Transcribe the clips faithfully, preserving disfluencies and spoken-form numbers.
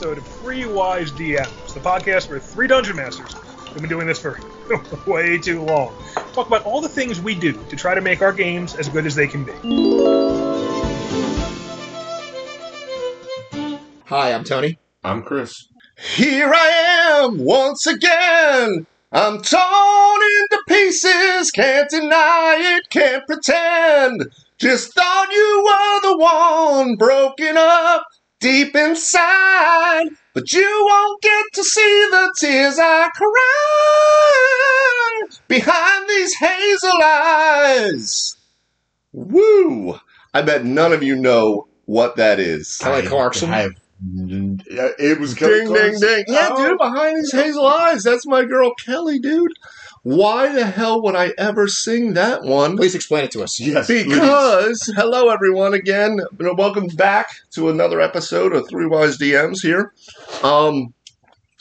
episode of Three Wise D Ms, the podcast where three dungeon masters who've been doing this for way too long talk about all the things we do to try to make our games as good as they can be. Hi, I'm Tony. I'm Chris. Here I am once again. I'm torn into pieces, can't deny it, can't pretend. Just thought you were the one broken up deep inside, but you won't get to see the tears I cry behind these hazel eyes. Woo! I bet none of you know what that is. Kelly Clarkson. I have, it was Kelly Ding, Clarkson. ding, ding. Yeah, oh. Dude, behind these hazel eyes. That's my girl Kelly, dude. Why the hell would I ever sing that one? Please explain it to us. Yes, because, please. Hello everyone again. Welcome back to another episode of Three Wise D Ms here. Um,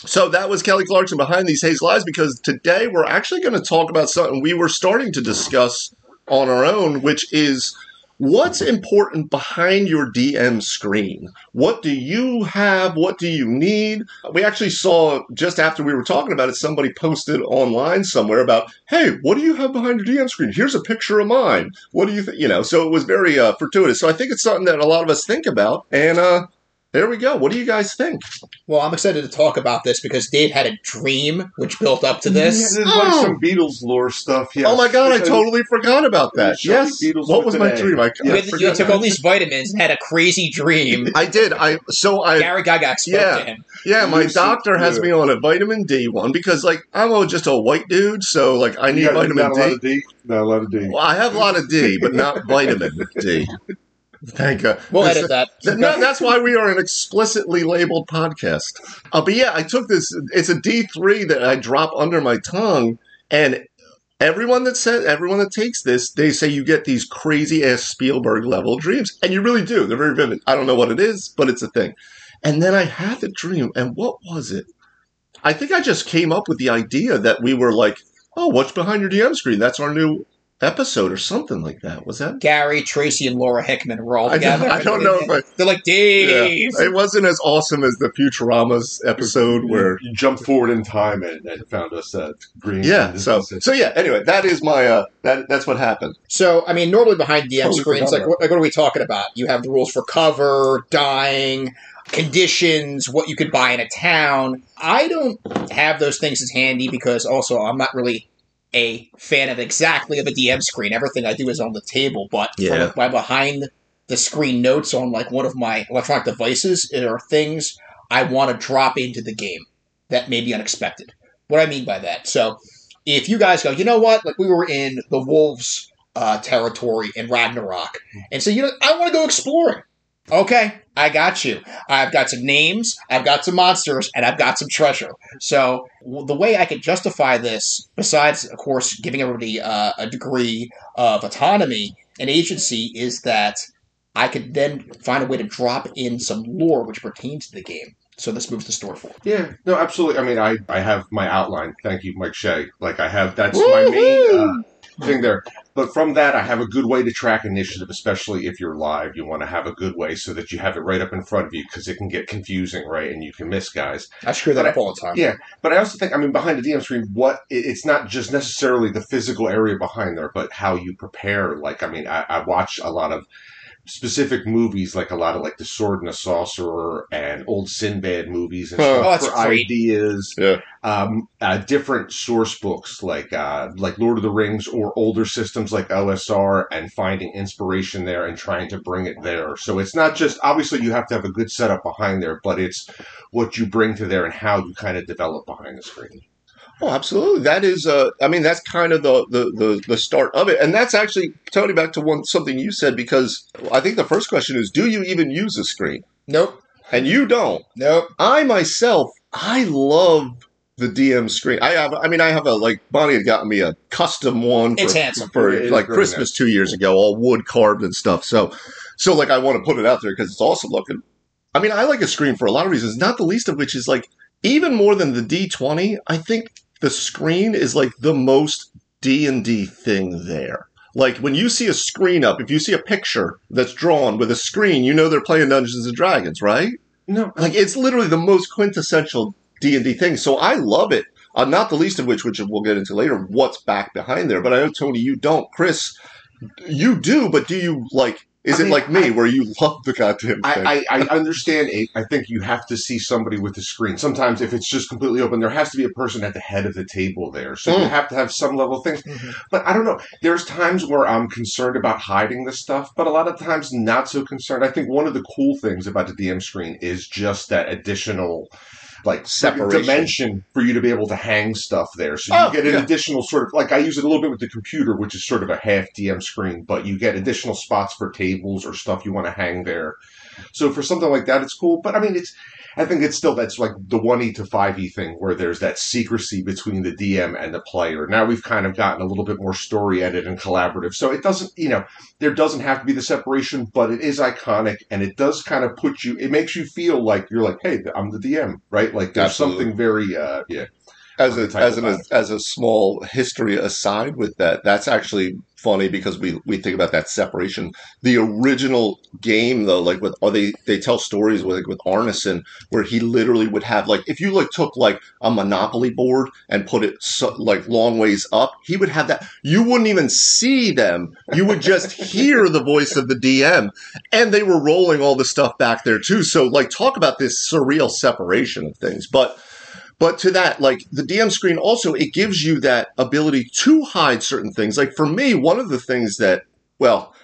so that was Kelly Clarkson behind these hazel eyes, because today we're actually going to talk about something we were starting to discuss on our own, which is what's important behind your D M screen. What do you have? What do you need? We actually saw, just after we were talking about it, somebody posted online somewhere about, hey, what do you have behind your D M screen? Here's a picture of mine. What do you think? You know, so it was very uh, fortuitous. So I think it's something that a lot of us think about. And uh, there we go. What do you guys think? Well, I'm excited to talk about this because Dave had a dream which built up to this. Yeah, there's oh. like some Beatles lore stuff. Yes. Oh my God, because I totally forgot about that. Yes. Beatles what was today. my dream? I yeah, You took all these vitamins and had a crazy dream. I did. I so I Gary Gygax spoke yeah, to him. Yeah, my you doctor see, has yeah. me on a vitamin D one because like I'm just a white dude, so like I need yeah, vitamin not D. A lot of D. Not a lot of D. Well, I have a lot of D, but not vitamin D. Thank God. We'll that's, edit that. that no, that's why we are an explicitly labeled podcast. Uh, but yeah, I took this. It's a D three that I drop under my tongue, and everyone that says, everyone that takes this, they say you get these crazy ass Spielberg level dreams, and you really do. They're very vivid. I don't know what it is, but it's a thing. And then I had the dream, and what was it? I think I just came up with the idea that we were like, "Oh, what's behind your D M screen?" That's our new episode or something like that. Was that Gary, Tracy, and Laura Hickman were all together? I don't, I don't know. If I, they're like, Dave. Yeah, it wasn't as awesome as the Futurama's episode you, where you jumped forward in time and, and found us at uh, green. Yeah. So, so yeah. Anyway, that is my. Uh, that that's what happened. So I mean, normally behind D M totally screens, like what, like what are we talking about? You have the rules for cover, dying, conditions, what you could buy in a town. I don't have those things as handy because also I'm not really a fan of exactly of a D M screen. Everything I do is on the table, but yeah. from my behind the screen notes on like one of my electronic devices are things I want to drop into the game that may be unexpected. What I mean by that. So if you guys go, you know what? Like we were in the Wolves uh, territory in Ragnarok. And so, you know, I want to go exploring. Okay, I got you. I've got some names, I've got some monsters, and I've got some treasure. So the way I could justify this, besides, of course, giving everybody uh, a degree of autonomy and agency, is that I could then find a way to drop in some lore which pertains to the game. So this moves the story forward. Yeah, no, absolutely. I mean, I, I have my outline. Thank you, Mike Shea. Like, I have, that's Woo-hoo! my main... Uh, thing there. But from that, I have a good way to track initiative, especially if you're live. You want to have a good way so that you have it right up in front of you because it can get confusing, right? And you can miss guys. I screw that but up I, all the time. Yeah. But I also think, I mean, behind the D M screen, what it's not just necessarily the physical area behind there, but how you prepare. Like, I mean, I, I watch a lot of specific movies, like a lot of like The Sword and the Sorcerer and old Sinbad movies and oh, stuff for great. ideas. Yeah. Um, uh, different source books like uh, like Lord of the Rings or older systems like O S R and finding inspiration there and trying to bring it there. So it's not just, obviously you have to have a good setup behind there, but it's what you bring to there and how you kind of develop behind the screen. Oh, absolutely. That is, uh, I mean, that's kind of the, the, the, the start of it. And that's actually, Tony, back to one something you said, because I think the first question is, do you even use a screen? Nope. And you don't. Nope. I myself, I love the D M screen. I have, I mean, I have a, like, Bonnie had gotten me a custom one for, it's handsome. for it like Christmas nice. two years ago, all wood carved and stuff. So, so like, I want to put it out there because it's awesome looking. I mean, I like a screen for a lot of reasons, not the least of which is, like, even more than the D twenty, I think the screen is like the most D and D thing there. Like when you see a screen up, if you see a picture that's drawn with a screen, you know they're playing Dungeons and Dragons, right? No, like it's literally the most quintessential D and D thing. So I love it. Uh, not the least of which, which we'll get into later, what's back behind there. But I know, Tony, you don't. Chris, you do, but do you, like, is I mean, it like me, I, where you love the goddamn thing? I, I, I understand. It. I think you have to see somebody with the screen. Sometimes, if it's just completely open, there has to be a person at the head of the table there. So mm. you have to have some level of things. Mm-hmm. But I don't know. There's times where I'm concerned about hiding this stuff, but a lot of times not so concerned. I think one of the cool things about the D M screen is just that additional... like separate dimension for you to be able to hang stuff there. So you oh, get an yeah. additional sort of, like I use it a little bit with the computer, which is sort of a half D M screen, but you get additional spots for tables or stuff you want to hang there. So for something like that, it's cool. But I mean, it's, I think it's still, that's like the one E to five E thing where there's that secrecy between the D M and the player. Now we've kind of gotten a little bit more story edited and collaborative. So it doesn't, you know, there doesn't have to be the separation, but it is iconic and it does kind of put you, it makes you feel like you're like, hey, I'm the D M, right? Like there's Absolutely. something very, uh, yeah. As a, as an, as a small history aside with that, that's actually funny because we, we think about that separation. The original game though, like with, are they, they tell stories with, like with Arneson where he literally would have like, if you like took like a Monopoly board and put it so, like long ways up, he would have that. You wouldn't even see them. You would just hear the voice of the D M, and they were rolling all the stuff back there too. So like talk about this surreal separation of things, but But to that, like, the D M screen also, it gives you that ability to hide certain things. Like, for me, one of the things that, well,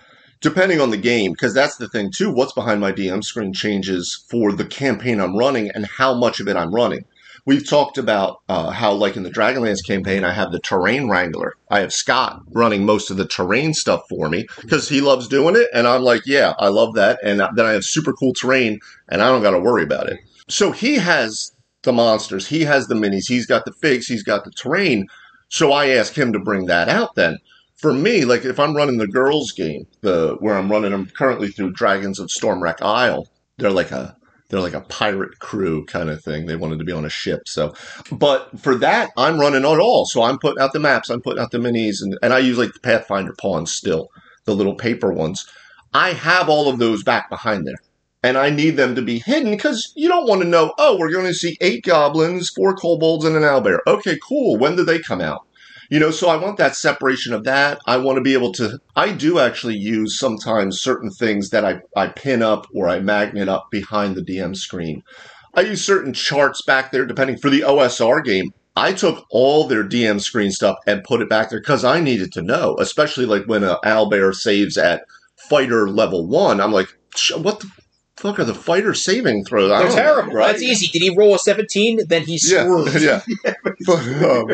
depending on the game, because that's the thing, too, what's behind my D M screen changes for the campaign I'm running and how much of it I'm running. We've talked about uh, how, like, in the Dragonlance campaign, I have the Terrain Wrangler. I have Scott running most of the terrain stuff for me because he loves doing it, and I'm like, yeah, I love that. And then I have super cool terrain, and I don't got to worry about it. So he has... the monsters. He has the minis. He's got the figs. He's got the terrain. So I ask him to bring that out then. For me, like if I'm running the girls game, the where I'm running them currently through Dragons of Stormwreck Isle, they're like a they're like a pirate crew kind of thing. They wanted to be on a ship. So but for that, I'm running on all. So I'm putting out the maps, I'm putting out the minis, and, and I use like the Pathfinder pawns still, the little paper ones. I have all of those back behind there. And I need them to be hidden because you don't want to know, oh, we're going to see eight goblins, four kobolds, and an owlbear. Okay, cool. When do they come out? You know, so I want that separation of that. I want to be able to, I do actually use sometimes certain things that I, I pin up or I magnet up behind the D M screen. I use certain charts back there depending, for the O S R game. I took all their D M screen stuff and put it back there because I needed to know, especially like when an owlbear saves at fighter level one. I'm like, what the... fuck are the fighter saving throws? They're terrible, right? That's easy. Did he roll a seventeen? Then he's screwed. Yeah, yeah. But, um,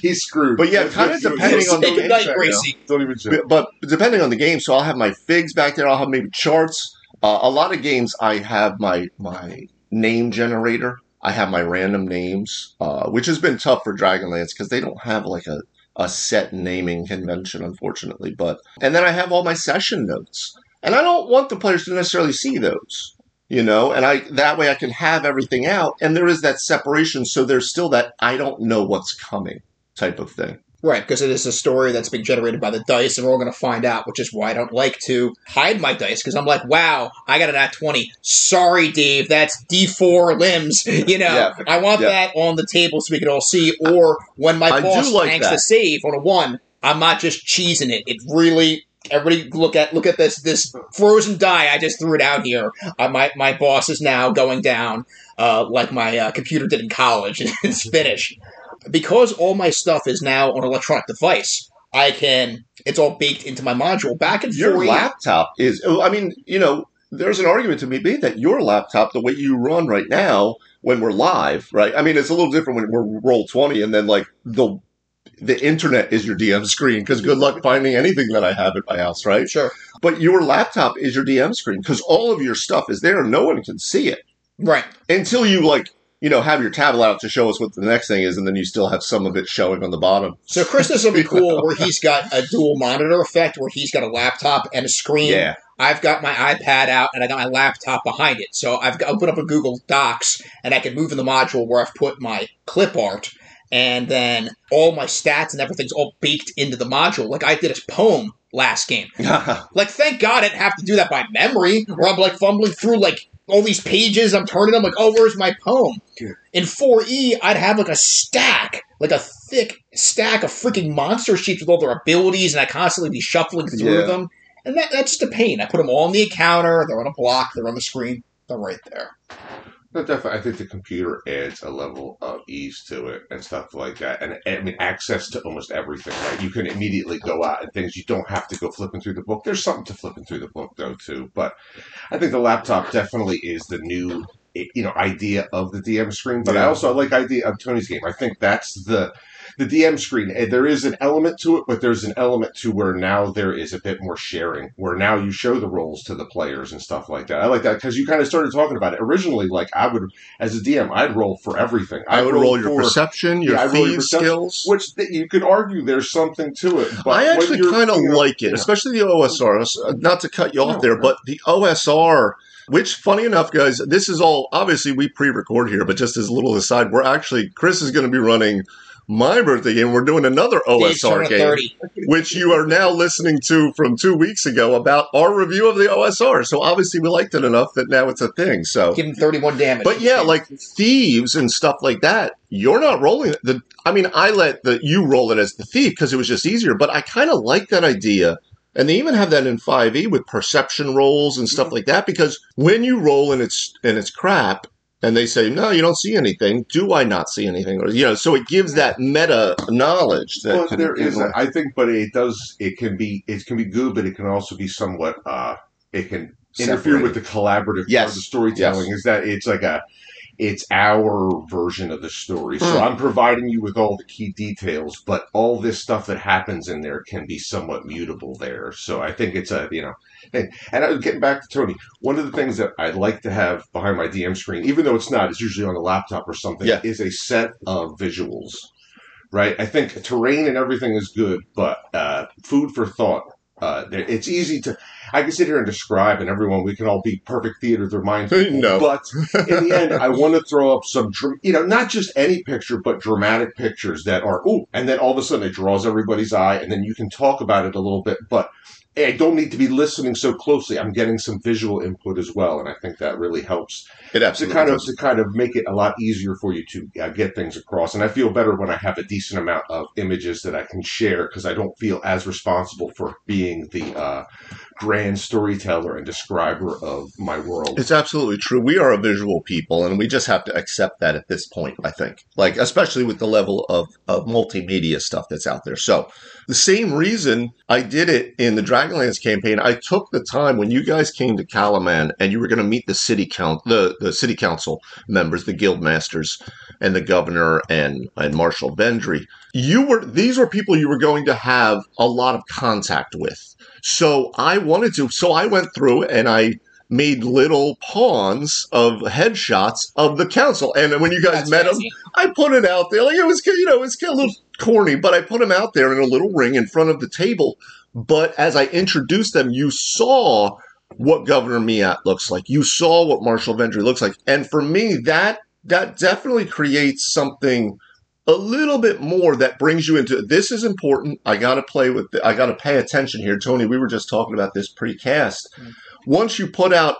he's screwed. But yeah, kind of depending on the game. Night, Don't even joke. But depending on the game, so I'll have my figs back there. I'll have maybe charts. Uh, a lot of games, I have my my name generator. I have my random names, uh, which has been tough for Dragonlance because they don't have like a a set naming convention, unfortunately. But and then I have all my session notes. And I don't want the players to necessarily see those, you know, and I that way I can have everything out. And there is that separation. So there's still that I don't know what's coming type of thing. Right, because it is a story that's being generated by the dice, and we're all going to find out, which is why I don't like to hide my dice, because I'm like, wow, I got an at twenty. Sorry, Dave, that's D four limbs, you know. Yeah. I want yeah. that on the table so we can all see, or I, when my I boss like tanks the save on a one, I'm not just cheesing it. It really... Everybody, look at look at this this frozen die I just threw it out here. Uh, my my boss is now going down, uh, like my uh, computer did in college. It's finished because all my stuff is now on an electronic device. I can. It's all baked into my module. Back and forth. Your laptop is. I mean, you know, there's an argument to be made that your laptop, the way you run right now, when we're live, right? I mean, it's a little different when we're Roll twenty, and then like the. The internet is your D M screen because good luck finding anything that I have at my house, right? Sure. But your laptop is your D M screen because all of your stuff is there and no one can see it. Right. Until you, like, you know, have your tablet out to show us what the next thing is, and then you still have some of it showing on the bottom. So Chris, this will be cool where he's got a dual monitor effect where he's got a laptop and a screen. Yeah. I've got my iPad out, and I got my laptop behind it. So I've got, I'll put up a Google Docs, and I can move in the module where I've put my clip art. And then all my stats and everything's all baked into the module. Like I did a poem last game. Like, thank God I didn't have to do that by memory, or I'm like fumbling through like all these pages, I'm turning them like, oh, where's my poem? In four E, I'd have like a stack, like a thick stack of freaking monster sheets with all their abilities, and I'd constantly be shuffling through yeah. them. And that, that's just a pain. I put them all on the counter, they're on a block, they're on the screen, they're right there. No, definitely. I think the computer adds a level of ease to it and stuff like that. And I mean, access to almost everything, right? You can immediately go out and things. You don't have to go flipping through the book. There's something to flipping through the book, though, too. But I think the laptop definitely is the new, you know, idea of the D M screen. But yeah. I also I like the idea of Tony's game. I think that's the... The D M screen, there is an element to it, but there's an element to where now there is a bit more sharing, where now you show the roles to the players and stuff like that. I like that because you kind of started talking about it. Originally, like I would, as a D M, I'd roll for everything. I'd I would roll, roll your for, perception, your yeah, thieves skills. Which th- you could argue there's something to it. But I actually kind of you know, like it, yeah. especially the O S R. Not to cut you off no, there, no. but the O S R... Which, funny enough, guys, this is all, obviously, we pre-record here, but just as a little aside, we're actually, Chris is going to be running my birthday game. We're doing another O S R game, which you are now listening to from two weeks ago about our review of the O S R. So, obviously, we liked it enough that now it's a thing. So give him thirty-one damage. But, yeah, like thieves and stuff like that, you're not rolling the. I mean, I let the you roll it as the thief because it was just easier, but I kind of like that idea. And they even have that in five E with perception rolls and stuff like that, because when you roll and it's and it's crap, and they say, no, you don't see anything, do I not see anything? Or, you know, so it gives that meta knowledge. That well, can, there is, a, I think, but it does, it can be, it can be good, but it can also be somewhat, uh, it can interfere separated. With the collaborative yes. part of the storytelling, yes. is that it's like a, it's our version of the story. So I'm providing you with all the key details, but all this stuff that happens in there can be somewhat mutable there. So I think it's a, you know, and, and I was getting back to Tony. One of the things that I'd like to have behind my D M screen, even though it's not, it's usually on a laptop or something, yeah. is a set of visuals, right? I think terrain and everything is good, but uh, food for thought. Uh, it's easy to, I can sit here and describe, and everyone, we can all be perfect theater of their minds. No. But in the end, I want to throw up some, you know, not just any picture, but dramatic pictures that are, ooh, and then all of a sudden it draws everybody's eye, and then you can talk about it a little bit, but I don't need to be listening so closely. I'm getting some visual input as well, and I think that really helps. It absolutely to kind of, to kind of make it a lot easier for you to uh, get things across. And I feel better when I have a decent amount of images that I can share because I don't feel as responsible for being the uh, grand storyteller and describer of my world. It's absolutely true. We are a visual people, and we just have to accept that at this point, I think, like especially with the level of, of multimedia stuff that's out there. So the same reason I did it in the Dragonlance campaign, I took the time when you guys came to Calaman and you were going to meet the city count, the the city council members, the guild masters, and the governor and, and Marshal Vendri. You were these were people you were going to have a lot of contact with. So I wanted to. So I went through and I made little pawns of headshots of the council. And when you guys That's met crazy. Them, I put it out there. Like it was, you know, it's a little corny, but I put them out there in a little ring in front of the table. But as I introduced them, you saw what Governor Miat looks like. You saw what Marshal Vendri looks like. And for me, that that definitely creates something a little bit more that brings you into, this is important. I got to play with, I got to pay attention here. Tony, we were just talking about this pre-cast. Once you put out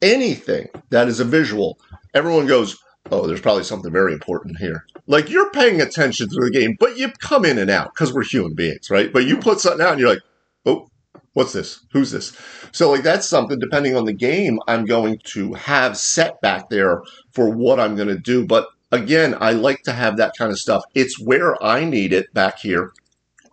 anything that is a visual, everyone goes, oh, there's probably something very important here. Like, you're paying attention to the game, but you come in and out because we're human beings, right? But you put something out and you're like, oh, what's this? Who's this? So, like, that's something, depending on the game, I'm going to have set back there for what I'm going to do. But, again, I like to have that kind of stuff. It's where I need it back here.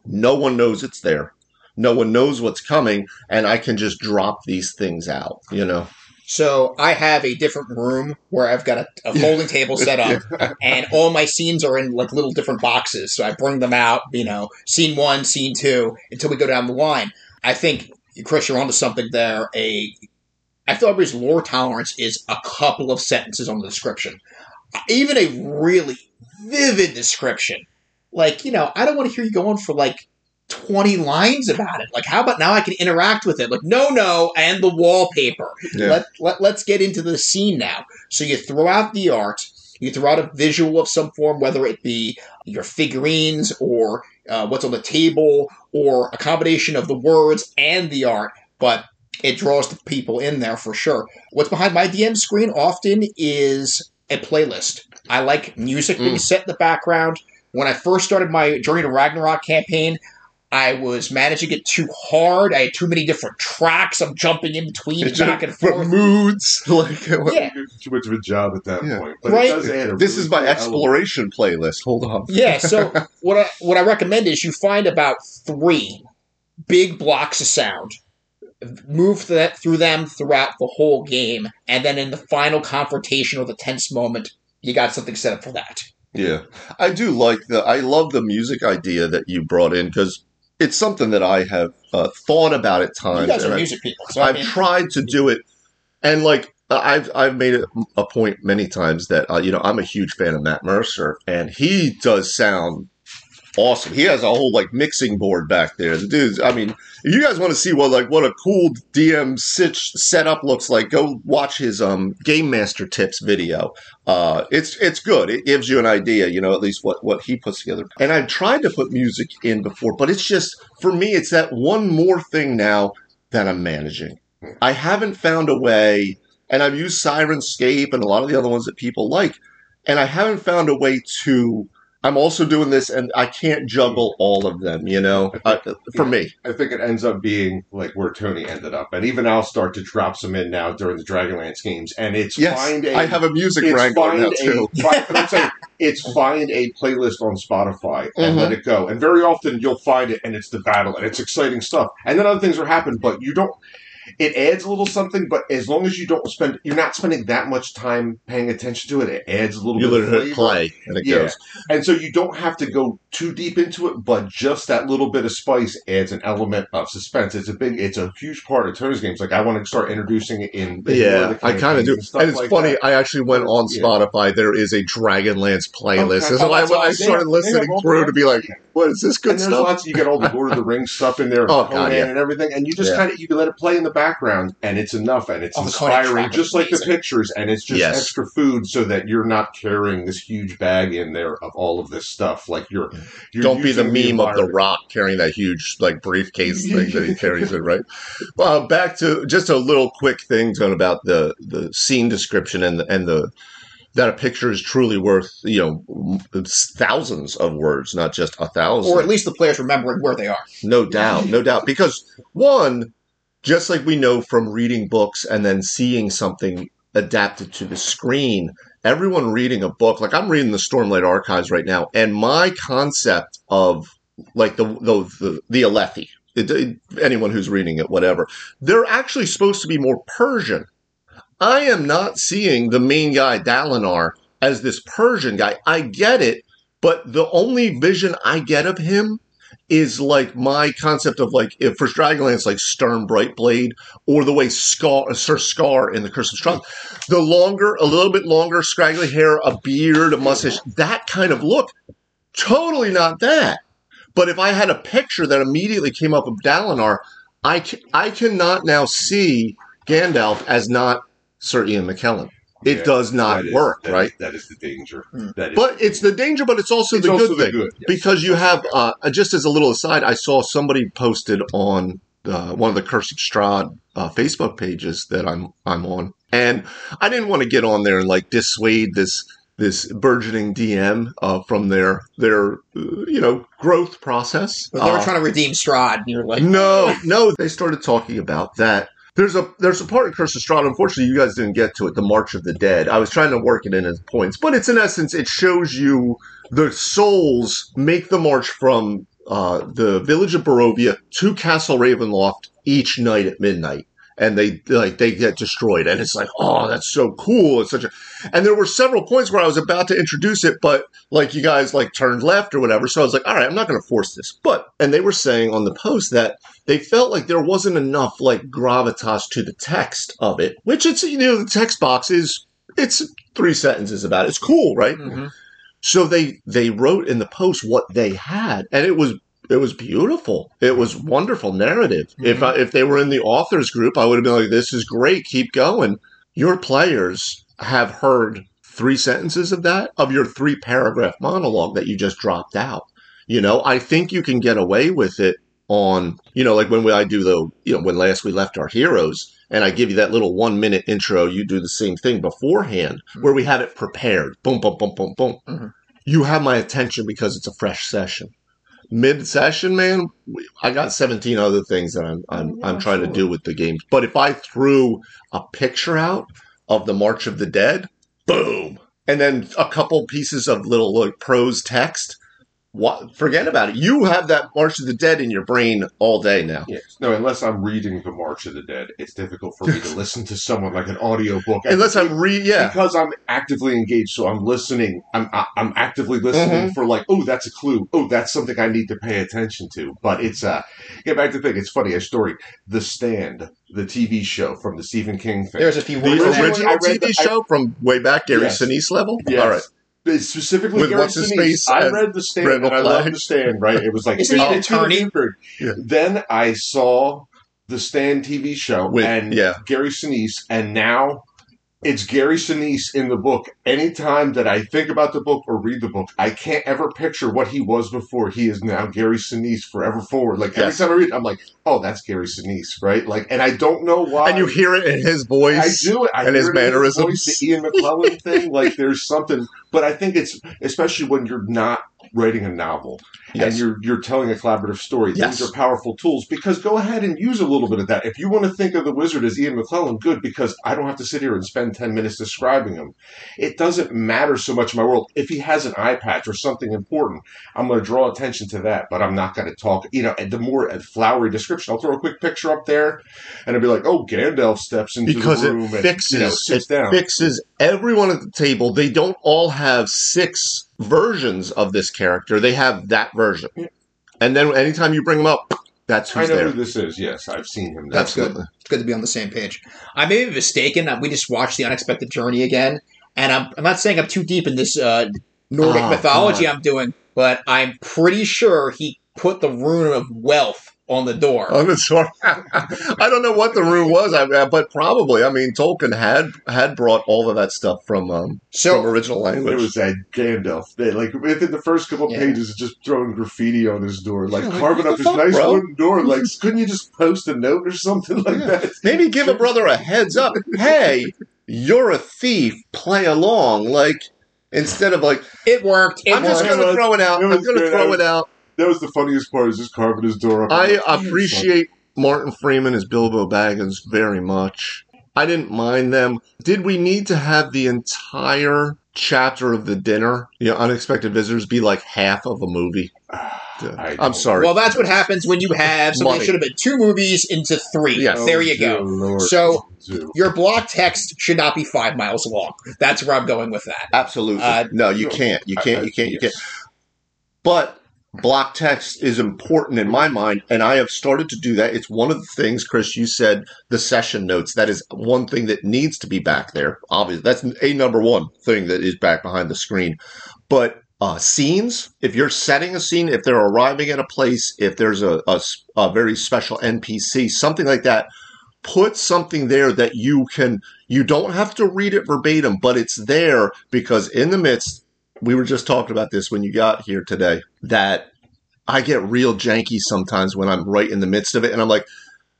No one knows it's there. No one knows what's coming, and I can just drop these things out, you know? So I have a different room where I've got a, a folding table set up, and all my scenes are in like little different boxes. So I bring them out, you know, scene one, scene two, until we go down the line. I think, Chris, you're onto something there. A, I feel everybody's lore tolerance is a couple of sentences on the description. Even a really vivid description. Like, you know, I don't want to hear you going for like twenty lines about it. Like, how about now I can interact with it? Like, no, no, and the wallpaper. Yeah. Let, let, let's get into the scene now. So you throw out the art, you throw out a visual of some form, whether it be your figurines or uh, what's on the table or a combination of the words and the art. But it draws the people in there for sure. What's behind my D M screen often is a playlist. I like music being mm. set in the background. When I first started my Journey to Ragnarok campaign, I was managing it too hard. I had too many different tracks. I'm jumping in between it's back just, and forth. Moods. Like, what, yeah. Too much of a job at that yeah. point. But right? It this really is my exploration element. Playlist. Hold on. Yeah, so what I, what I recommend is you find about three big blocks of sound. Move that, through them throughout the whole game. And then in the final confrontation or the tense moment, you got something set up for that. Yeah. I do like the – I love the music idea that you brought in because – it's something that I have uh, thought about at times. You guys are music people. So I've I mean, tried to do it, and like I've I've made a, a point many times that uh, you know I'm a huge fan of Matt Mercer, and he does sound awesome. He has a whole like mixing board back there. The dudes, I mean, if you guys want to see what like what a cool D M sitch setup looks like, go watch his um Game Master Tips video. Uh, it's it's good. It gives you an idea, you know, at least what, what he puts together. And I've tried to put music in before, but it's just, for me, it's that one more thing now that I'm managing. I haven't found a way, and I've used Sirenscape and a lot of the other ones that people like, and I haven't found a way to, I'm also doing this, and I can't juggle all of them, you know, uh, for yeah, me. I think it ends up being like where Tony ended up. And even I'll start to drop some in now during the Dragonlance games. And it's yes, find a... I have a music wrangler now, too. A, find, but I'm saying, it's find a playlist on Spotify and mm-hmm. let it go. And very often you'll find it, and it's the battle, and it's exciting stuff. And then other things will happen, but you don't... It adds a little something, but as long as you don't spend, you're not spending that much time paying attention to it. It adds a little you bit. You let it play, and it yeah. goes. And so you don't have to go too deep into it, but just that little bit of spice adds an element of suspense. It's a big, it's a huge part of Tony's games. Like I want to start introducing it in. in yeah, I kind of do. And, and it's like funny. That. I actually went on yeah. Spotify. There is a Dragonlance playlist, okay. and so oh, I, I, I started they, listening they through to be like, "What is this good and stuff?" Lots, you get all the Lord of the Rings stuff in there, oh, God, yeah. and everything, and you just yeah. kind of you can let it play in the background, and it's enough, and it's oh, inspiring, God, just like amazing. The pictures, and it's just yes. extra food, so that you're not carrying this huge bag in there of all of this stuff. Like you're, you're don't be the meme the of The Rock carrying that huge like briefcase thing that he carries in, right? Well, uh, back to just a little quick thing John, about the the scene description and the, and the that a picture is truly worth you know thousands of words, not just a thousand, or at least the players remembering where they are. No doubt, no doubt, because one. Just like we know from reading books and then seeing something adapted to the screen, everyone reading a book, like I'm reading the Stormlight Archives right now, and my concept of like the the the, the Alethi, it, it, anyone who's reading it, whatever, they're actually supposed to be more Persian. I am not seeing the main guy, Dalinar, as this Persian guy. I get it, but the only vision I get of him is like my concept of like, if for Dragonlance, like Stern Brightblade, or the way Scar, Sir Scar in the Curse of Strahd, the longer, a little bit longer, scraggly hair, a beard, a mustache, that kind of look. Totally not that. But if I had a picture that immediately came up of Dalinar, I, c- I cannot now see Gandalf as not Sir Ian McKellen. It yeah, does not that work, is, that right? Is, that is the danger. That is but the it's danger. the danger, but it's also it's the also good the thing. Good, yes. Because you have, uh, just as a little aside, I saw somebody posted on uh, one of the Curse of Strahd uh, Facebook pages that I'm I'm on. And I didn't want to get on there and like dissuade this this burgeoning D M uh, from their, their you know, growth process. But they were uh, trying to redeem Strahd. And you're like, no, no. They started talking about that. There's a there's a part in Curse of Strahd, unfortunately you guys didn't get to it, the March of the Dead. I was trying to work it in as points, but it's in essence, it shows you the souls make the march from uh, the village of Barovia to Castle Ravenloft each night at midnight. And they like they get destroyed. And it's like, oh, that's so cool. It's such a and there were several points where I was about to introduce it, but like you guys like turned left or whatever. So I was like, all right, I'm not gonna force this. But and they were saying on the post that they felt like there wasn't enough like gravitas to the text of it, which it's you know, the text box is it's three sentences about it. It's cool, right? Mm-hmm. So they they wrote in the post what they had, and it was It was beautiful. It was wonderful narrative. Mm-hmm. If I, if they were in the authors group, I would have been like, this is great. Keep going. Your players have heard three sentences of that, of your three paragraph monologue that you just dropped out. You know, I think you can get away with it on, you know, like when we, I do the, you know, when last we left our heroes, and I give you that little one minute intro, you do the same thing beforehand, mm-hmm. where we have it prepared. Boom, boom, boom, boom, boom. Mm-hmm. You have my attention because it's a fresh session. Mid-session, man, I got seventeen other things that I'm I'm, yeah, I'm trying sure. to do with the game. But if I threw a picture out of the March of the Dead, boom, and then a couple pieces of little like prose text, what, forget about it. You have that March of the Dead in your brain all day now. Yes. No, unless I'm reading the March of the Dead, it's difficult for me to listen to someone like an audiobook. Unless I'm reading, yeah. Because I'm actively engaged, so I'm listening. I'm I'm actively listening mm-hmm. for like, oh, that's a clue. Oh, that's something I need to pay attention to. But it's, uh, get back to the thing. It's funny, a story. The Stand, the T V show from the Stephen King thing. There's a few words. The original T V the, show I, from way back, Gary yes. Sinise level? Yes. All right. Specifically, Gary Sinise. I read The Stand, and I loved The Stand, right? It was like, it's an attorney. Yeah. Then I saw The Stand T V show With, and yeah. Gary Sinise, and now it's Gary Sinise in the book. Anytime that I think about the book or read the book, I can't ever picture what he was before. He is now Gary Sinise forever forward. Like, every yes. time I read it, I'm like, oh, that's Gary Sinise, right? Like, and I don't know why. And you hear it in his voice. I do it. I and hear his it mannerisms. In his voice, the Ian McKellen thing. Like, there's something. But I think it's, especially when you're not writing a novel yes. and you're you're telling a collaborative story, yes. these are powerful tools, because go ahead and use a little bit of that. If you want to think of the wizard as Ian McKellen, good, because I don't have to sit here and spend ten minutes describing him. It doesn't matter so much in my world. If he has an eye patch or something important, I'm going to draw attention to that, but I'm not going to talk, you know, the more flowery description. I'll throw a quick picture up there and I'll be like, oh, Gandalf steps into because the room it fixes, and, you know, sits it down. Fixes everyone at the table. They don't all have six versions of this character. They have that version. Yeah. And then anytime you bring him up, that's who's there. I know there. Who this is. Yes, I've seen him. Now. That's good. It's good to be on the same page. I may be mistaken. We just watched The Unexpected Journey again. And I'm, I'm not saying I'm too deep in this uh, Nordic oh, mythology God. I'm doing, but I'm pretty sure he put the rune of wealth on the door. On the door. I don't know what the rune was, but probably. I mean, Tolkien had had brought all of that stuff from um, so, from original language. It was that Gandalf. They, like, within the first couple yeah. pages, just throwing graffiti on his door, like, yeah, carving up his fuck, nice bro? wooden door. Like, couldn't you just post a note or something like yeah. that? Maybe give a brother a heads up. Hey, you're a thief. Play along. Like, instead of like, it worked. It I'm worked. just going to throw it out. It I'm going to throw it out. That was the funniest part, is just carving his door up. I appreciate Martin Freeman as Bilbo Baggins very much. I didn't mind them. Did we need to have the entire chapter of the dinner, you know, unexpected visitors, be like half of a movie? I'm sorry. Well, that's what happens when you have something that should have been two movies into three. Yes. Oh, there you go. Lord. So Dude. your block text should not be five miles long. That's where I'm going with that. Absolutely. Uh, no, you can't. You can't. You can't. You can't. But block text is important in my mind, and I have started to do that. It's one of the things, Chris, you said, the session notes. That is one thing that needs to be back there. Obviously, that's a number one thing that is back behind the screen. But uh, scenes, if you're setting a scene, if they're arriving at a place, if there's a, a, a very special N P C, something like that, put something there that you can, you don't have to read it verbatim, but it's there because in the midst, we were just talking about this when you got here today, that I get real janky sometimes when I'm right in the midst of it. And I'm like,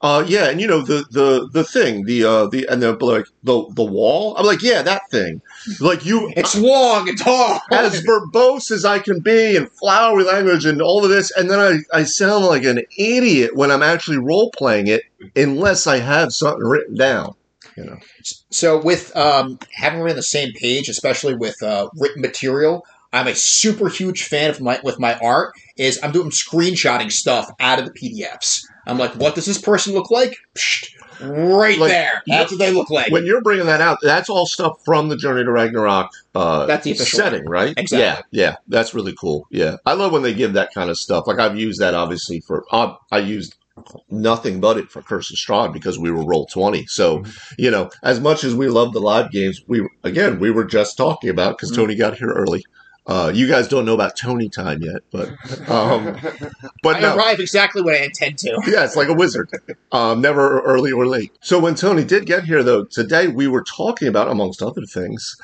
uh, yeah. And you know, the, the, the thing, the, uh, the, and the, like the, the wall, I'm like, yeah, that thing. Like you, it's long, it's hard. As verbose as I can be and flowery language and all of this. And then I, I sound like an idiot when I'm actually role playing it, unless I have something written down. You know. So with um, having we're on the same page, especially with uh, written material, I'm a super huge fan of my with my art. Is I'm doing screenshotting stuff out of the P D Fs. I'm like, what does this person look like? Psht, right like, there, that's what they look like. When you're bringing that out, that's all stuff from the Journey to Ragnarok. Uh, that's the official setting, right? Exactly. Yeah, yeah, that's really cool. Yeah, I love when they give that kind of stuff. Like I've used that obviously for uh, I used. nothing but it for Curse of Strahd because we were Roll twenty. So, you know, as much as we love the live games, we again, we were just talking about because Tony got here early. Uh, you guys don't know about Tony time yet, but um, but I no. arrive exactly when I intend to. Yeah, it's like a wizard, um, never early or late. So when Tony did get here, though, today we were talking about, amongst other things,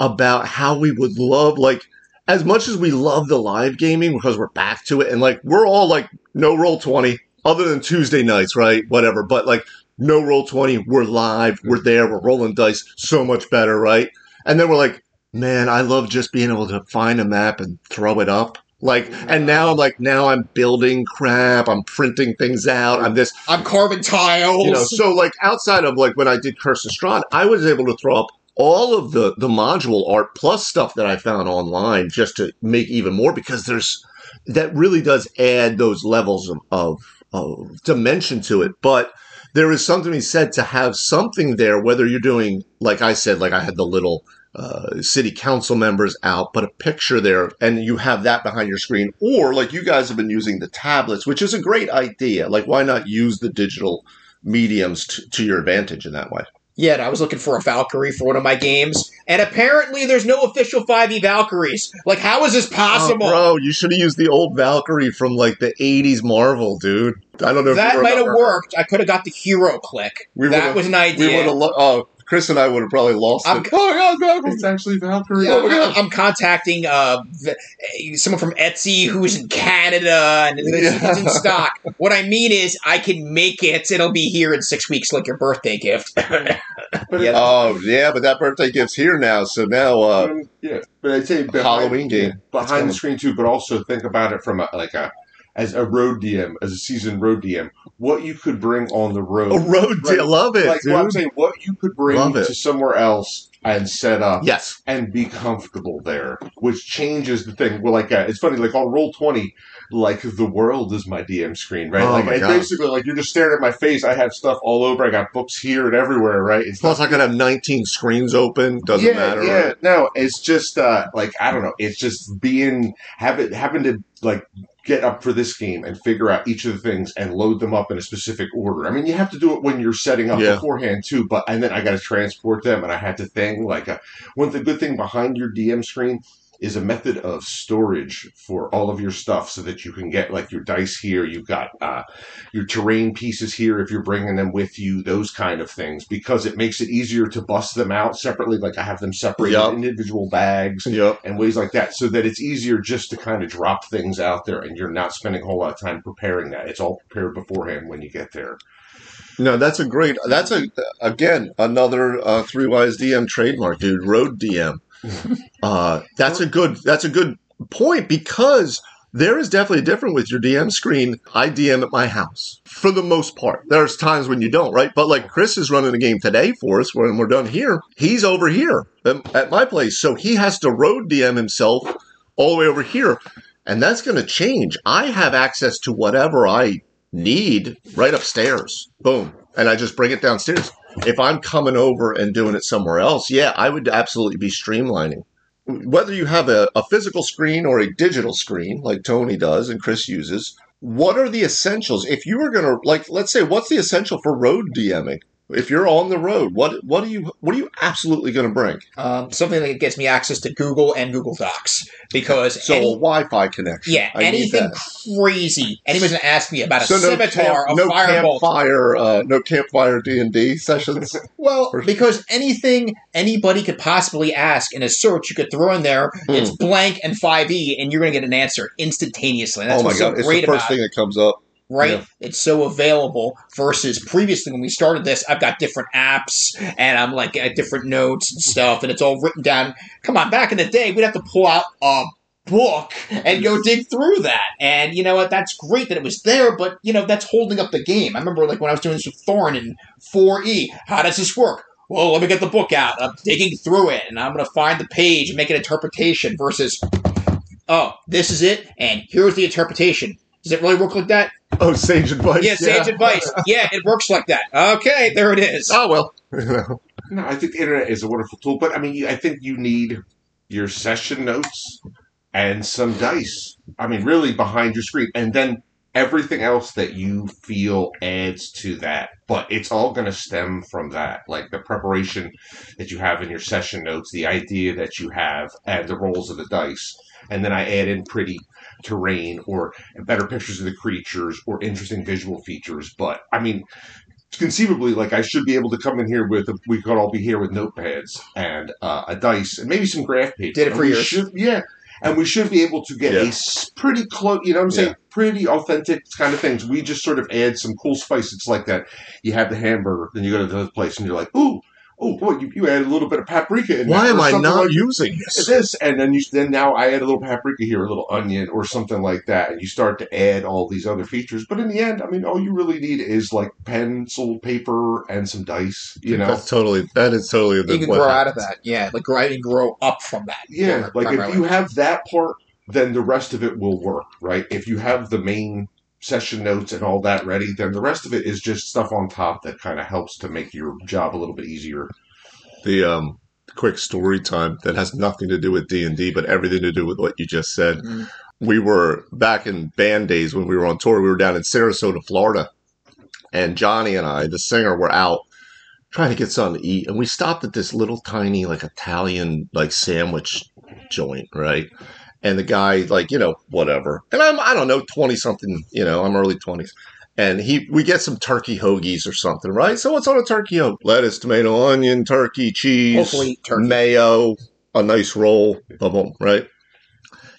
about how we would love, like, as much as we love the live gaming because we're back to it and like we're all like, no Roll twenty. other than Tuesday nights, right? Whatever. But like, no Roll twenty, we're live, we're there, we're rolling dice, so much better, right? And then we're like, man, I love just being able to find a map and throw it up. Like, and now I'm like, now I'm building crap, I'm printing things out, I'm this. I'm carving tiles. You know, so like, outside of like when I did Curse of Strahd, I was able to throw up all of the, the module art plus stuff that I found online just to make even more, because there's, that really does add those levels of, of, of dimension to it. But there is something to be said to have something there, whether you're doing, like I said, like I had the little uh, city council members out, but a picture there, and you have that behind your screen. Or like you guys have been using the tablets, which is a great idea. Like, why not use the digital mediums t- to your advantage in that way? Yeah, and I was looking for a Valkyrie for one of my games, and apparently there's no official five E Valkyries. Like, how is this possible? Oh, bro, you should have used the old Valkyrie from, like, the eighties Marvel, dude. I don't know if that might have worked. I could have got the hero click. We that was an idea. We would have lo- oh, Chris and I would have probably lost I'm, it. Oh, my God, Valkyrie. It's actually Valkyrie. Yeah, oh, my God. I'm contacting uh, someone from Etsy who's in Canada, and it's, yeah. it's in stock. What I mean is, I can make it. It'll be here in six weeks, like your birthday gift. But yeah. Oh, yeah, but that birthday gift's here now, so now... Uh, yeah, but I'd say behind, Halloween game. Behind the screen, too, but also think about it from a, like a... As a road D M, as a seasoned road D M, what you could bring on the road. A road D M. Right? Love it, like, dude. What I'm saying, what you could bring to somewhere else and set up yes. and be comfortable there, which changes the thing. Well, like, uh, it's funny, like, on Roll twenty, like, the world is my D M screen, right? Oh, like, I basically, like, you're just staring at my face. I have stuff all over. I got books here and everywhere, right? It's Plus, not- I could have nineteen screens open. Doesn't yeah, matter. Yeah, right? No, it's just, uh, like, I don't know. It's just being, have it, having to, like, get up for this game and figure out each of the things and load them up in a specific order. I mean, you have to do it when you're setting up yeah. beforehand too, but, and then I got to transport them and I had to think like a, one, the good thing behind your D M screen is a method of storage for all of your stuff so that you can get like your dice here. You've got uh, your terrain pieces here if you're bringing them with you, those kind of things, because it makes it easier to bust them out separately. Like I have them separated yep. in individual bags yep. and ways like that so that it's easier just to kind of drop things out there and you're not spending a whole lot of time preparing that. It's all prepared beforehand when you get there. No, that's a great, that's a, again, another uh, Three Wise D M trademark, dude, Road D M. uh, that's a good that's a good point, because there is definitely a difference with your D M screen. I D M at my house for the most part. There's times when you don't, right? But like Chris is running the game today for us when we're done here. He's over here at my place, so he has to road D M himself all the way over here, and that's going to change. I have access to whatever I need right upstairs. Boom. And I just bring it downstairs. If I'm coming over and doing it somewhere else, yeah, I would absolutely be streamlining. Whether you have a, a physical screen or a digital screen, like Tony does and Chris uses, what are the essentials? If you were going to, like, let's say, what's the essential for road DMing? If you're on the road, what what are you what are you absolutely going to bring? Um, something that gets me access to Google and Google Docs, because so any, a Wi-Fi connection. Yeah, I anything crazy. Anyone's going to ask me about a so scimitar, no camp, a no firebolt, campfire, uh, no campfire D and D sessions. Well, because anything anybody could possibly ask in a search, you could throw in there. Mm. It's blank and five E, and you're going to get an answer instantaneously. That's oh my what's god! So it's great the first about thing it. that comes up. Right? Yeah. It's so available versus previously when we started this, I've got different apps and I'm like at different notes and stuff and it's all written down. Come on, back in the day, we'd have to pull out a book and go dig through that. And you know what? That's great that it was there, but you know, that's holding up the game. I remember like when I was doing this with Thorin in four E, how does this work? Well, let me get the book out. I'm digging through it and I'm going to find the page and make an interpretation versus, oh, this is it and here's the interpretation. Does it really work like that? Oh, sage advice. Yeah, sage yeah. advice. Yeah, it works like that. Okay, there it is. Oh, well. No, I think the internet is a wonderful tool, but I mean, I think you need your session notes and some dice. I mean, really behind your screen. And then everything else that you feel adds to that. But it's all going to stem from that. Like the preparation that you have in your session notes, the idea that you have, and the rolls of the dice. And then I add in pretty terrain or better pictures of the creatures or interesting visual features. But, I mean, conceivably, like, I should be able to come in here with, a, we could all be here with notepads and uh, a dice and maybe some graph paper. Did it for years. Should, yeah. And we should be able to get yeah. a pretty close, you know what I'm saying? Yeah. pretty authentic kind of things. We just sort of add some cool spices like that. You have the hamburger, then you go to another place, and you're like, ooh, oh, boy, you, you add a little bit of paprika in there. Why am I not like using this? this? And then you, then now I add a little paprika here, a little onion or something like that. And you start to add all these other features. But in the end, I mean, all you really need is like pencil, paper, and some dice. You know, that's totally, that is totally the You can grow happens. out of that. Yeah. Like grow, you grow up from that. Yeah. Like if you have that part, then the rest of it will work, right? If you have the main session notes and all that ready, then the rest of it is just stuff on top that kind of helps to make your job a little bit easier. The um, quick story time that has nothing to do with D and D, but everything to do with what you just said. Mm-hmm. We were, back in band days when we were on tour, we were down in Sarasota, Florida, and Johnny and I, the singer, were out trying to get something to eat, and we stopped at this little tiny, like, Italian, like, sandwich joint, right? And the guy, like, you know, whatever. And I'm, I don't know, twenty-something, you know, I'm early twenties. And he, we get some turkey hoagies or something, right? So what's on a turkey hoagie? Lettuce, tomato, onion, turkey, cheese, hopefully turkey, mayo, a nice roll, boom, boom, right?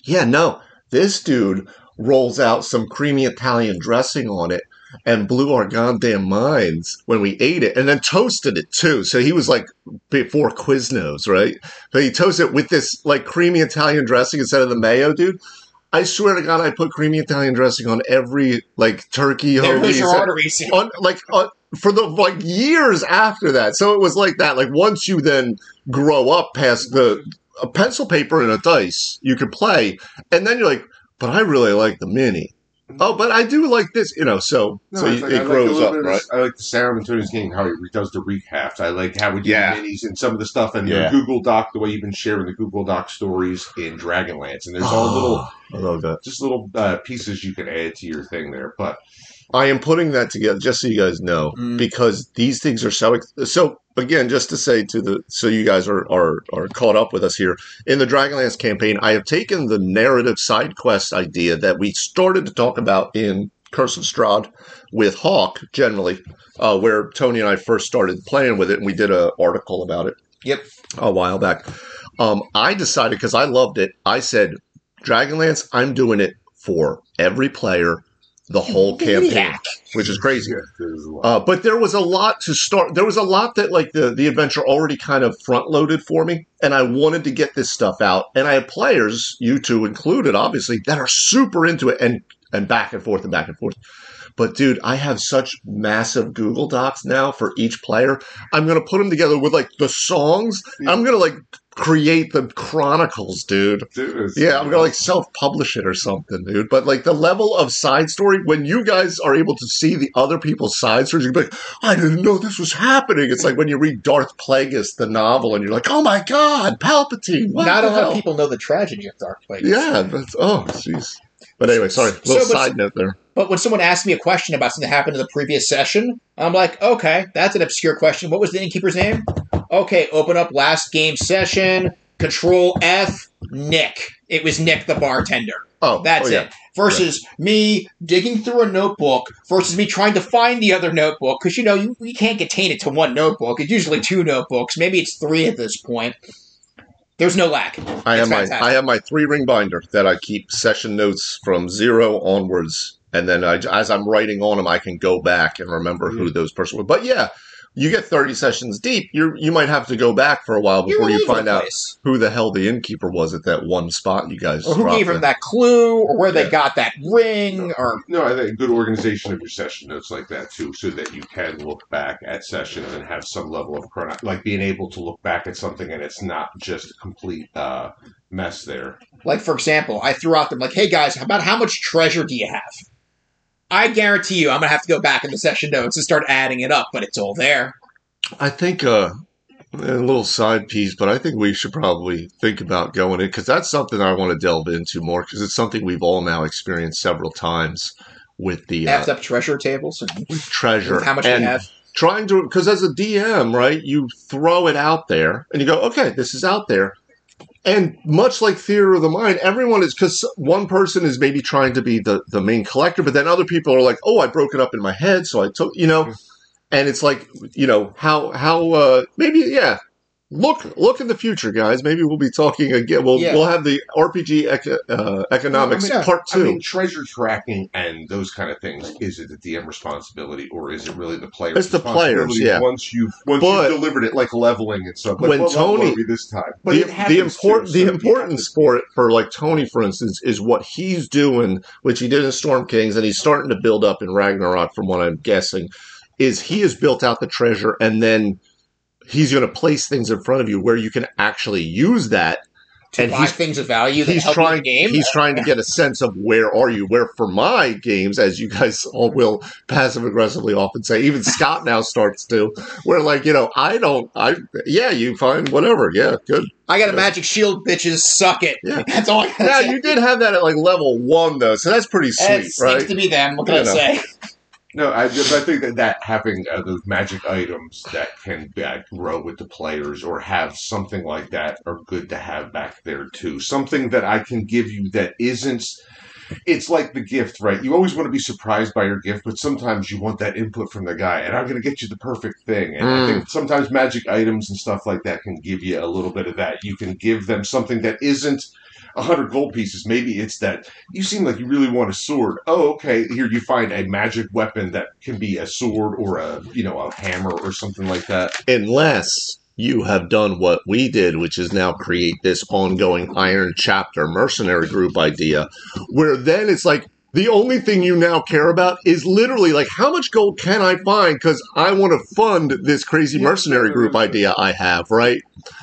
Yeah, no. This dude rolls out some creamy Italian dressing on it and blew our goddamn minds when we ate it, and then toasted it too. So he was like before Quiznos, right? But he toasted it with this like creamy Italian dressing instead of the mayo, dude. I swear to God, I put creamy Italian dressing on every like turkey hoagie, on, like on, for the like years after that. So it was like that. Like once you then grow up past the a pencil, paper, and a dice, you can play, and then you're like, but I really like the mini. Oh, but I do like this, you know, so, no, so you, like, it I grows like up, right? Of, I like the sound in Tony's game, how he does the recaps. I like how we do yeah. the minis and some of the stuff in yeah. the Google Doc, the way you've been sharing the Google Doc stories in Dragonlance. And there's oh, all little, I love that. just little uh, pieces you can add to your thing there. But I am putting that together, just so you guys know, mm. because these things are so, so again, just to say to the, so you guys are, are, are caught up with us here. In the Dragonlance campaign, I have taken the narrative side quest idea that we started to talk about in Curse of Strahd with Hawk, generally, uh, where Tony and I first started playing with it, and we did an article about it Yep, a while back. Um, I decided, because I loved it, I said, Dragonlance, I'm doing it for every player, the whole campaign, yeah. which is crazy. Uh, but there was a lot to start. There was a lot that like the, the adventure already kind of front-loaded for me, and I wanted to get this stuff out. And I have players, you two included, obviously, that are super into it and, and back and forth and back and forth. But, dude, I have such massive Google Docs now for each player. I'm going to put them together with, like, the songs. Yeah. I'm going to, like, create the chronicles, dude. dude yeah, I'm going to, like, self-publish it or something, dude. But, like, the level of side story, when you guys are able to see the other people's side stories, you're like, I didn't know this was happening. It's like when you read Darth Plagueis, the novel, and you're like, oh, my God, Palpatine. Not a lot of people know the tragedy of Darth Plagueis. Yeah, that's, oh, jeez. But anyway, sorry, little so, but, side note there. But when someone asks me a question about something that happened in the previous session, I'm like, okay, that's an obscure question. What was the innkeeper's name? Okay, open up last game session, control F, Nick. It was Nick the bartender. Oh, That's oh, yeah. it. Versus yeah. me digging through a notebook versus me trying to find the other notebook. Because, you know, you, you can't contain it to one notebook. It's usually two notebooks. Maybe it's three at this point. There's no lack. I have, my, I have my three-ring binder that I keep session notes from zero onwards. And then I, as I'm writing on them, I can go back and remember mm-hmm. who those person were. But yeah, you get thirty sessions deep. You you might have to go back for a while before you find out who the hell the innkeeper was at that one spot you guys. Or who gave him that clue or where yeah. they got that ring. Or No, I think good organization of your session notes like that too, so that you can look back at sessions and have some level of chrono- like being able to look back at something and it's not just a complete uh, mess there. Like, for example, I threw out there, like, hey guys, about how much treasure do you have? I guarantee you I'm going to have to go back in the session notes and start adding it up, but it's all there. I think uh, a little side piece, but I think we should probably think about going in, because that's something I want to delve into more, because it's something we've all now experienced several times with the... Uh, up treasure tables? With treasure. With how much and we have. Trying to... Because as a D M, right, you throw it out there, and you go, okay, this is out there. And much like theater of the mind, everyone is, because one person is maybe trying to be the, the main collector, but then other people are like, oh, I broke it up in my head, so I took, you know, and it's like, you know, how, how, uh, maybe, yeah, Look, look in the future, guys. Maybe we'll be talking again. We'll yeah. we'll have the R P G eco- uh, economics well, I mean, part two. I mean, treasure tracking and those kind of things. Is it the D M responsibility, or is it really the player's? It's the players. Yeah. Once you've once but, you've delivered it, like leveling and stuff. Like, when well, Tony this time, but the, the important the importance for it for like Tony, for instance, is what he's doing, which he did in Storm Kings, and he's starting to build up in Ragnarok, from what I'm guessing, is he has built out the treasure and then. He's going to place things in front of you where you can actually use that. To and buy he's, things of value that help trying, you in the game? He's trying to get a sense of where are you. Where for my games, as you guys all will passive-aggressively often say, even Scott now starts to, where like, you know, I don't, I yeah, you find whatever. Yeah, good. I got a magic shield, bitches. Suck it. Yeah. That's all I got to Now, say. You did have that at like level one, though, so that's pretty sweet, it right? It sticks to me then. What can I, I say? No, I, I think that, that having uh, those magic items that can uh, grow with the players or have something like that are good to have back there, too. Something that I can give you that isn't... It's like the gift, right? You always want to be surprised by your gift, but sometimes you want that input from the guy, and I'm going to get you the perfect thing. And mm. I think sometimes magic items and stuff like that can give you a little bit of that. You can give them something that isn't... A hundred gold pieces. Maybe it's that you seem like you really want a sword. Oh, okay. Here you find a magic weapon that can be a sword or a you know a hammer or something like that. Unless you have done what we did, which is now create this ongoing Iron Chapter mercenary group idea, where then it's like the only thing you now care about is literally like how much gold can I find because I want to fund this crazy mercenary group idea I have, right?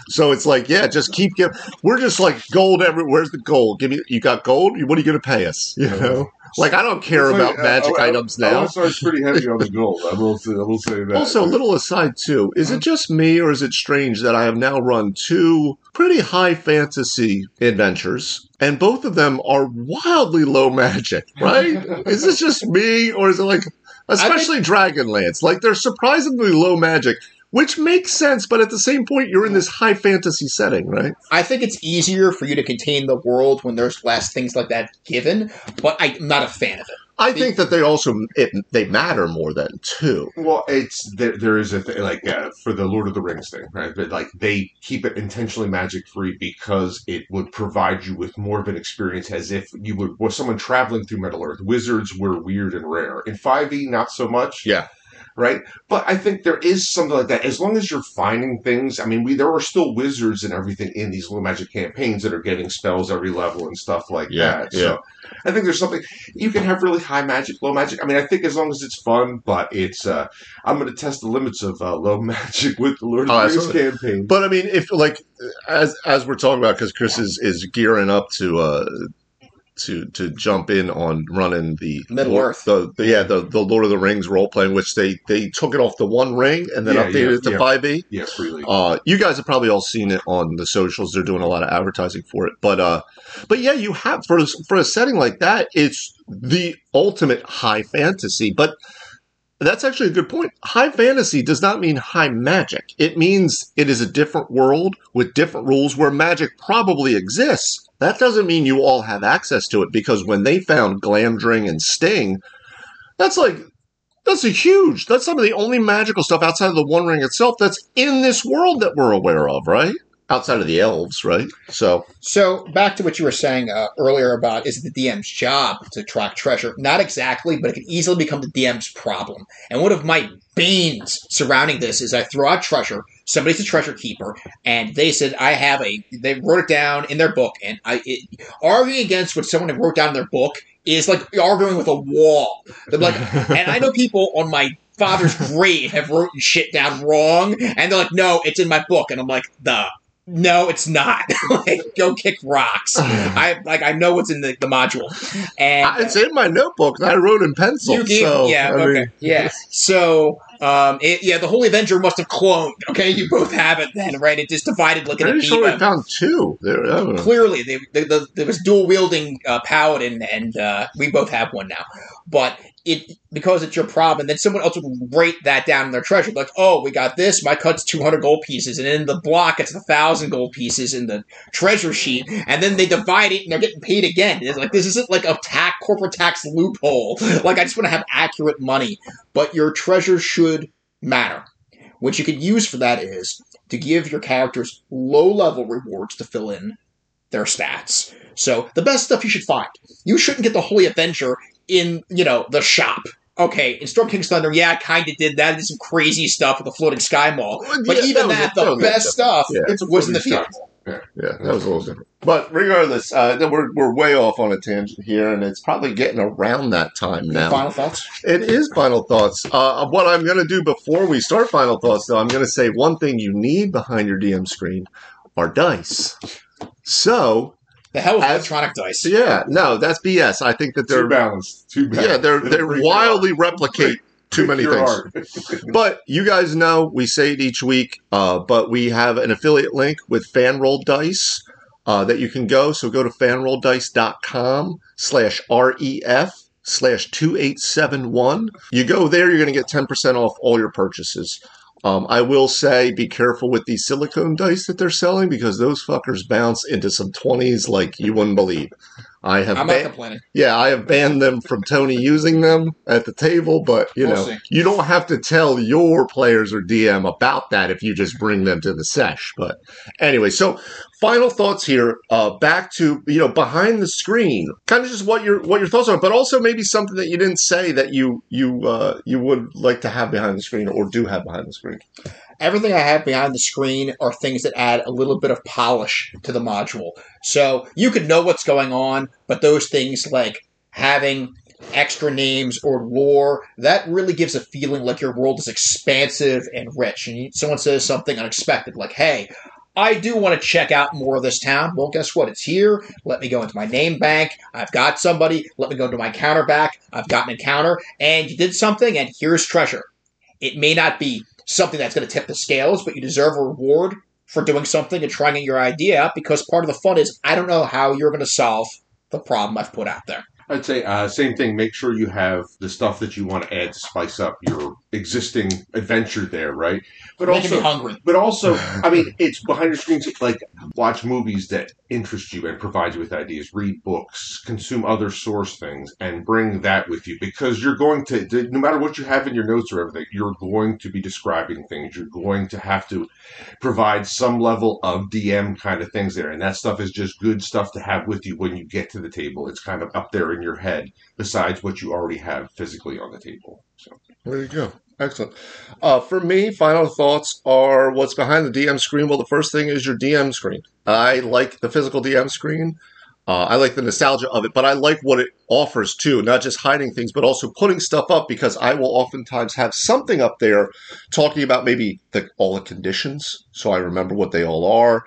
So it's like, yeah, just keep giving. We're just like gold everywhere. Where's the gold? Give me. You got gold? What are you going to pay us? You know, like I don't care like, about uh, magic I, I, items now. I was pretty heavy on the gold. I will say, I will say that. Also, a little aside too. Is it just me, or is it strange that I have now run two pretty high fantasy adventures, and both of them are wildly low magic? Right? Is this just me, or is it like, especially think- Dragonlance? Like they're surprisingly low magic. Which makes sense, but at the same point, you're in this high fantasy setting, right? I think it's easier for you to contain the world when there's less things like that given, but I'm not a fan of it. I the, think that they also it, they matter more than two. Well, it's there, there is a thing, like uh, for the Lord of the Rings thing, right? But like they keep it intentionally magic free because it would provide you with more of an experience, as if you would was someone traveling through Middle Earth. Wizards were weird and rare in five E, not so much. Yeah. Right? But I think there is something like that. As long as you're finding things, I mean, we there are still wizards and everything in these little magic campaigns that are getting spells every level and stuff like yeah, that. Yeah. So I think there's something, you can have really high magic, low magic. I mean, I think as long as it's fun, but it's, uh, I'm going to test the limits of uh, low magic with the Lord of the Rings campaign. But I mean, if like, as as we're talking about, because Chris is, is gearing up to, uh, to to jump in on running the Middle Lord, Earth. The, the, yeah, the, the Lord of the Rings role-playing, which they, they took it off the One Ring and then yeah, updated yeah, it to yeah. five E. Yeah, really. Uh, you guys have probably all seen it on the socials. They're doing a lot of advertising for it. But, uh, but yeah, you have for, for a setting like that, it's the ultimate high fantasy. But that's actually a good point. High fantasy does not mean high magic. It means it is a different world with different rules where magic probably exists. That doesn't mean you all have access to it, because when they found Glamdring and Sting, that's like, that's a huge, that's some of the only magical stuff outside of the One Ring itself that's in this world that we're aware of, right? Outside of the elves, right? So, so back to what you were saying uh, earlier about is it the D M's job to track treasure? Not exactly, but it can easily become the D M's problem. And one of my banes surrounding this is I throw out treasure. Somebody's a treasure keeper, and they said I have a. They wrote it down in their book, and I it, arguing against what someone wrote down in their book is like arguing with a wall. They're like, and I know people on my. Father's grave have written shit down wrong, and they're like, no, it's in my book, and I'm like, duh. No, it's not. Like, go kick rocks. I like. I know what's in the, the module, and I, it's in my notebook. And I wrote in pencil. You gave, so, yeah, I okay, mean, yeah. So, um, it, yeah, the Holy Avenger must have cloned. Okay, you both have it then, right? It just divided. Looking at me, sure we found two. There, oh. Clearly, they, they, the, there was dual wielding uh, paladin, and uh, we both have one now. But it because it's your problem. Then someone else will rate that down in their treasure. Like, oh, we got this. My cut's two hundred gold pieces, and in the block it's a thousand gold pieces in the treasure sheet. And then they divide it, and they're getting paid again. It's like this isn't like a tax, corporate tax loophole. Like I just want to have accurate money, but your treasure should matter. What you could use for that is to give your characters low-level rewards to fill in their stats. So the best stuff you should find. You shouldn't get the Holy Avenger in, you know, the shop. Okay, in Storm King's Thunder, yeah, I kind of did that. I did some crazy stuff with the floating sky mall. But yeah, even that, that the best stuff yeah, was, was in the field. Yeah, yeah, that was a little different. But regardless, uh, we're we're way off on a tangent here, and it's probably getting around that time now. Final thoughts? It is final thoughts. Uh, what I'm going to do before we start final thoughts, though, I'm going to say one thing you need behind your D M screen are dice. So... The hell with electronic dice. Yeah, no, that's B S. I think that they're... Too balanced. Too balanced. Yeah, they're, they wildly replicate too many things. But you guys know, we say it each week, uh, but we have an affiliate link with FanRoll Dice uh, that you can go. So go to fanrolldice.com slash REF slash 2871. You go there, you're going to get ten percent off all your purchases. Um, I will say be careful with these silicone dice that they're selling because those fuckers bounce into some twenties like you wouldn't believe. I have I'm ban- not complaining. Yeah, I have banned them from Tony using them at the table, but you we'll know see. You don't have to tell your players or D M about that if you just bring them to the sesh. But anyway, so final thoughts here. Uh, back to you know behind the screen, kind of just what your what your thoughts are, but also maybe something that you didn't say that you you uh, you would like to have behind the screen or do have behind the screen. Everything I have behind the screen are things that add a little bit of polish to the module. So you could know what's going on, but those things like having extra names or lore, that really gives a feeling like your world is expansive and rich. And someone says something unexpected like, hey, I do want to check out more of this town. Well, guess what? It's here. Let me go into my name bank. I've got somebody. Let me go into my counter back. I've got an encounter. And you did something, and here's treasure. It may not be something that's going to tip the scales, but you deserve a reward for doing something and trying your idea out because part of the fun is I don't know how you're going to solve the problem I've put out there. I'd say uh, same thing. Make sure you have the stuff that you want to add to spice up your existing adventure there, right? But Making also, me hungry. But also, I mean, it's behind the screens. Like watch movies that interest you and provide you with ideas. Read books, consume other source things, and bring that with you because you're going to, no matter what you have in your notes or everything, you're going to be describing things. You're going to have to provide some level of D M kind of things there, and that stuff is just good stuff to have with you when you get to the table. It's kind of up there in your head besides what you already have physically on the table. So there you go. Excellent. Uh, for me, final thoughts are what's behind the D M screen. Well, the first thing is your D M screen. I like the physical D M screen. Uh, I like the nostalgia of it, but I like what it offers too, not just hiding things, but also putting stuff up because I will oftentimes have something up there talking about maybe the, all the conditions. So I remember what they all are.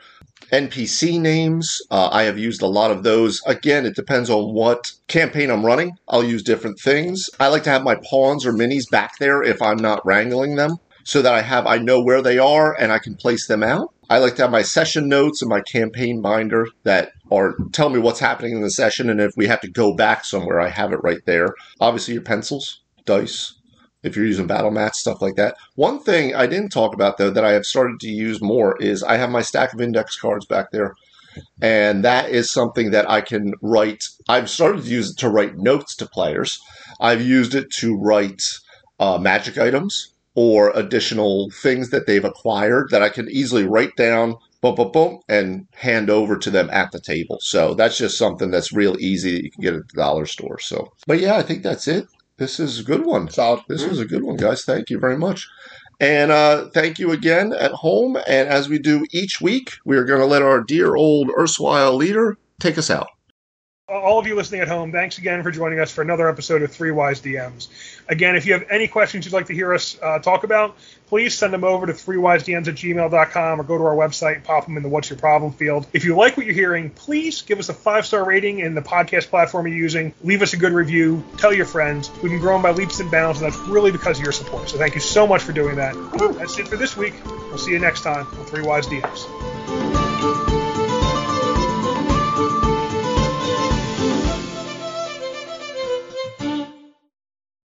N P C names, uh, I have used a lot of those. Again, it depends on what campaign I'm running. I'll use different things. I like to have my pawns or minis back there if I'm not wrangling them so that I have, I know where they are and I can place them out. I like to have my session notes and my campaign binder that are tell me what's happening in the session. And if we have to go back somewhere, I have it right there. Obviously, your pencils, dice, if you're using battle mats, stuff like that. One thing I didn't talk about, though, that I have started to use more is I have my stack of index cards back there. And that is something that I can write. I've started to use it to write notes to players. I've used it to write uh, magic items or additional things that they've acquired that I can easily write down, boom, boom, boom, and hand over to them at the table. So that's just something that's real easy that you can get at the dollar store. So, but yeah, I think that's it. This is a good one. Solid. This was a good one, guys. Thank you very much. And uh, thank you again at home. And as we do each week, we are going to let our dear old erstwhile leader take us out. All of you listening at home, thanks again for joining us for another episode of Three Wise D Ms. Again, if you have any questions you'd like to hear us uh, talk about, please send them over to threewisedms at gmail dot com or go to our website and pop them in the What's Your Problem field. If you like what you're hearing, please give us a five-star rating in the podcast platform you're using. Leave us a good review. Tell your friends. We've been growing by leaps and bounds, and that's really because of your support. So thank you so much for doing that. That's it for this week. We'll see you next time on Three Wise D Ms.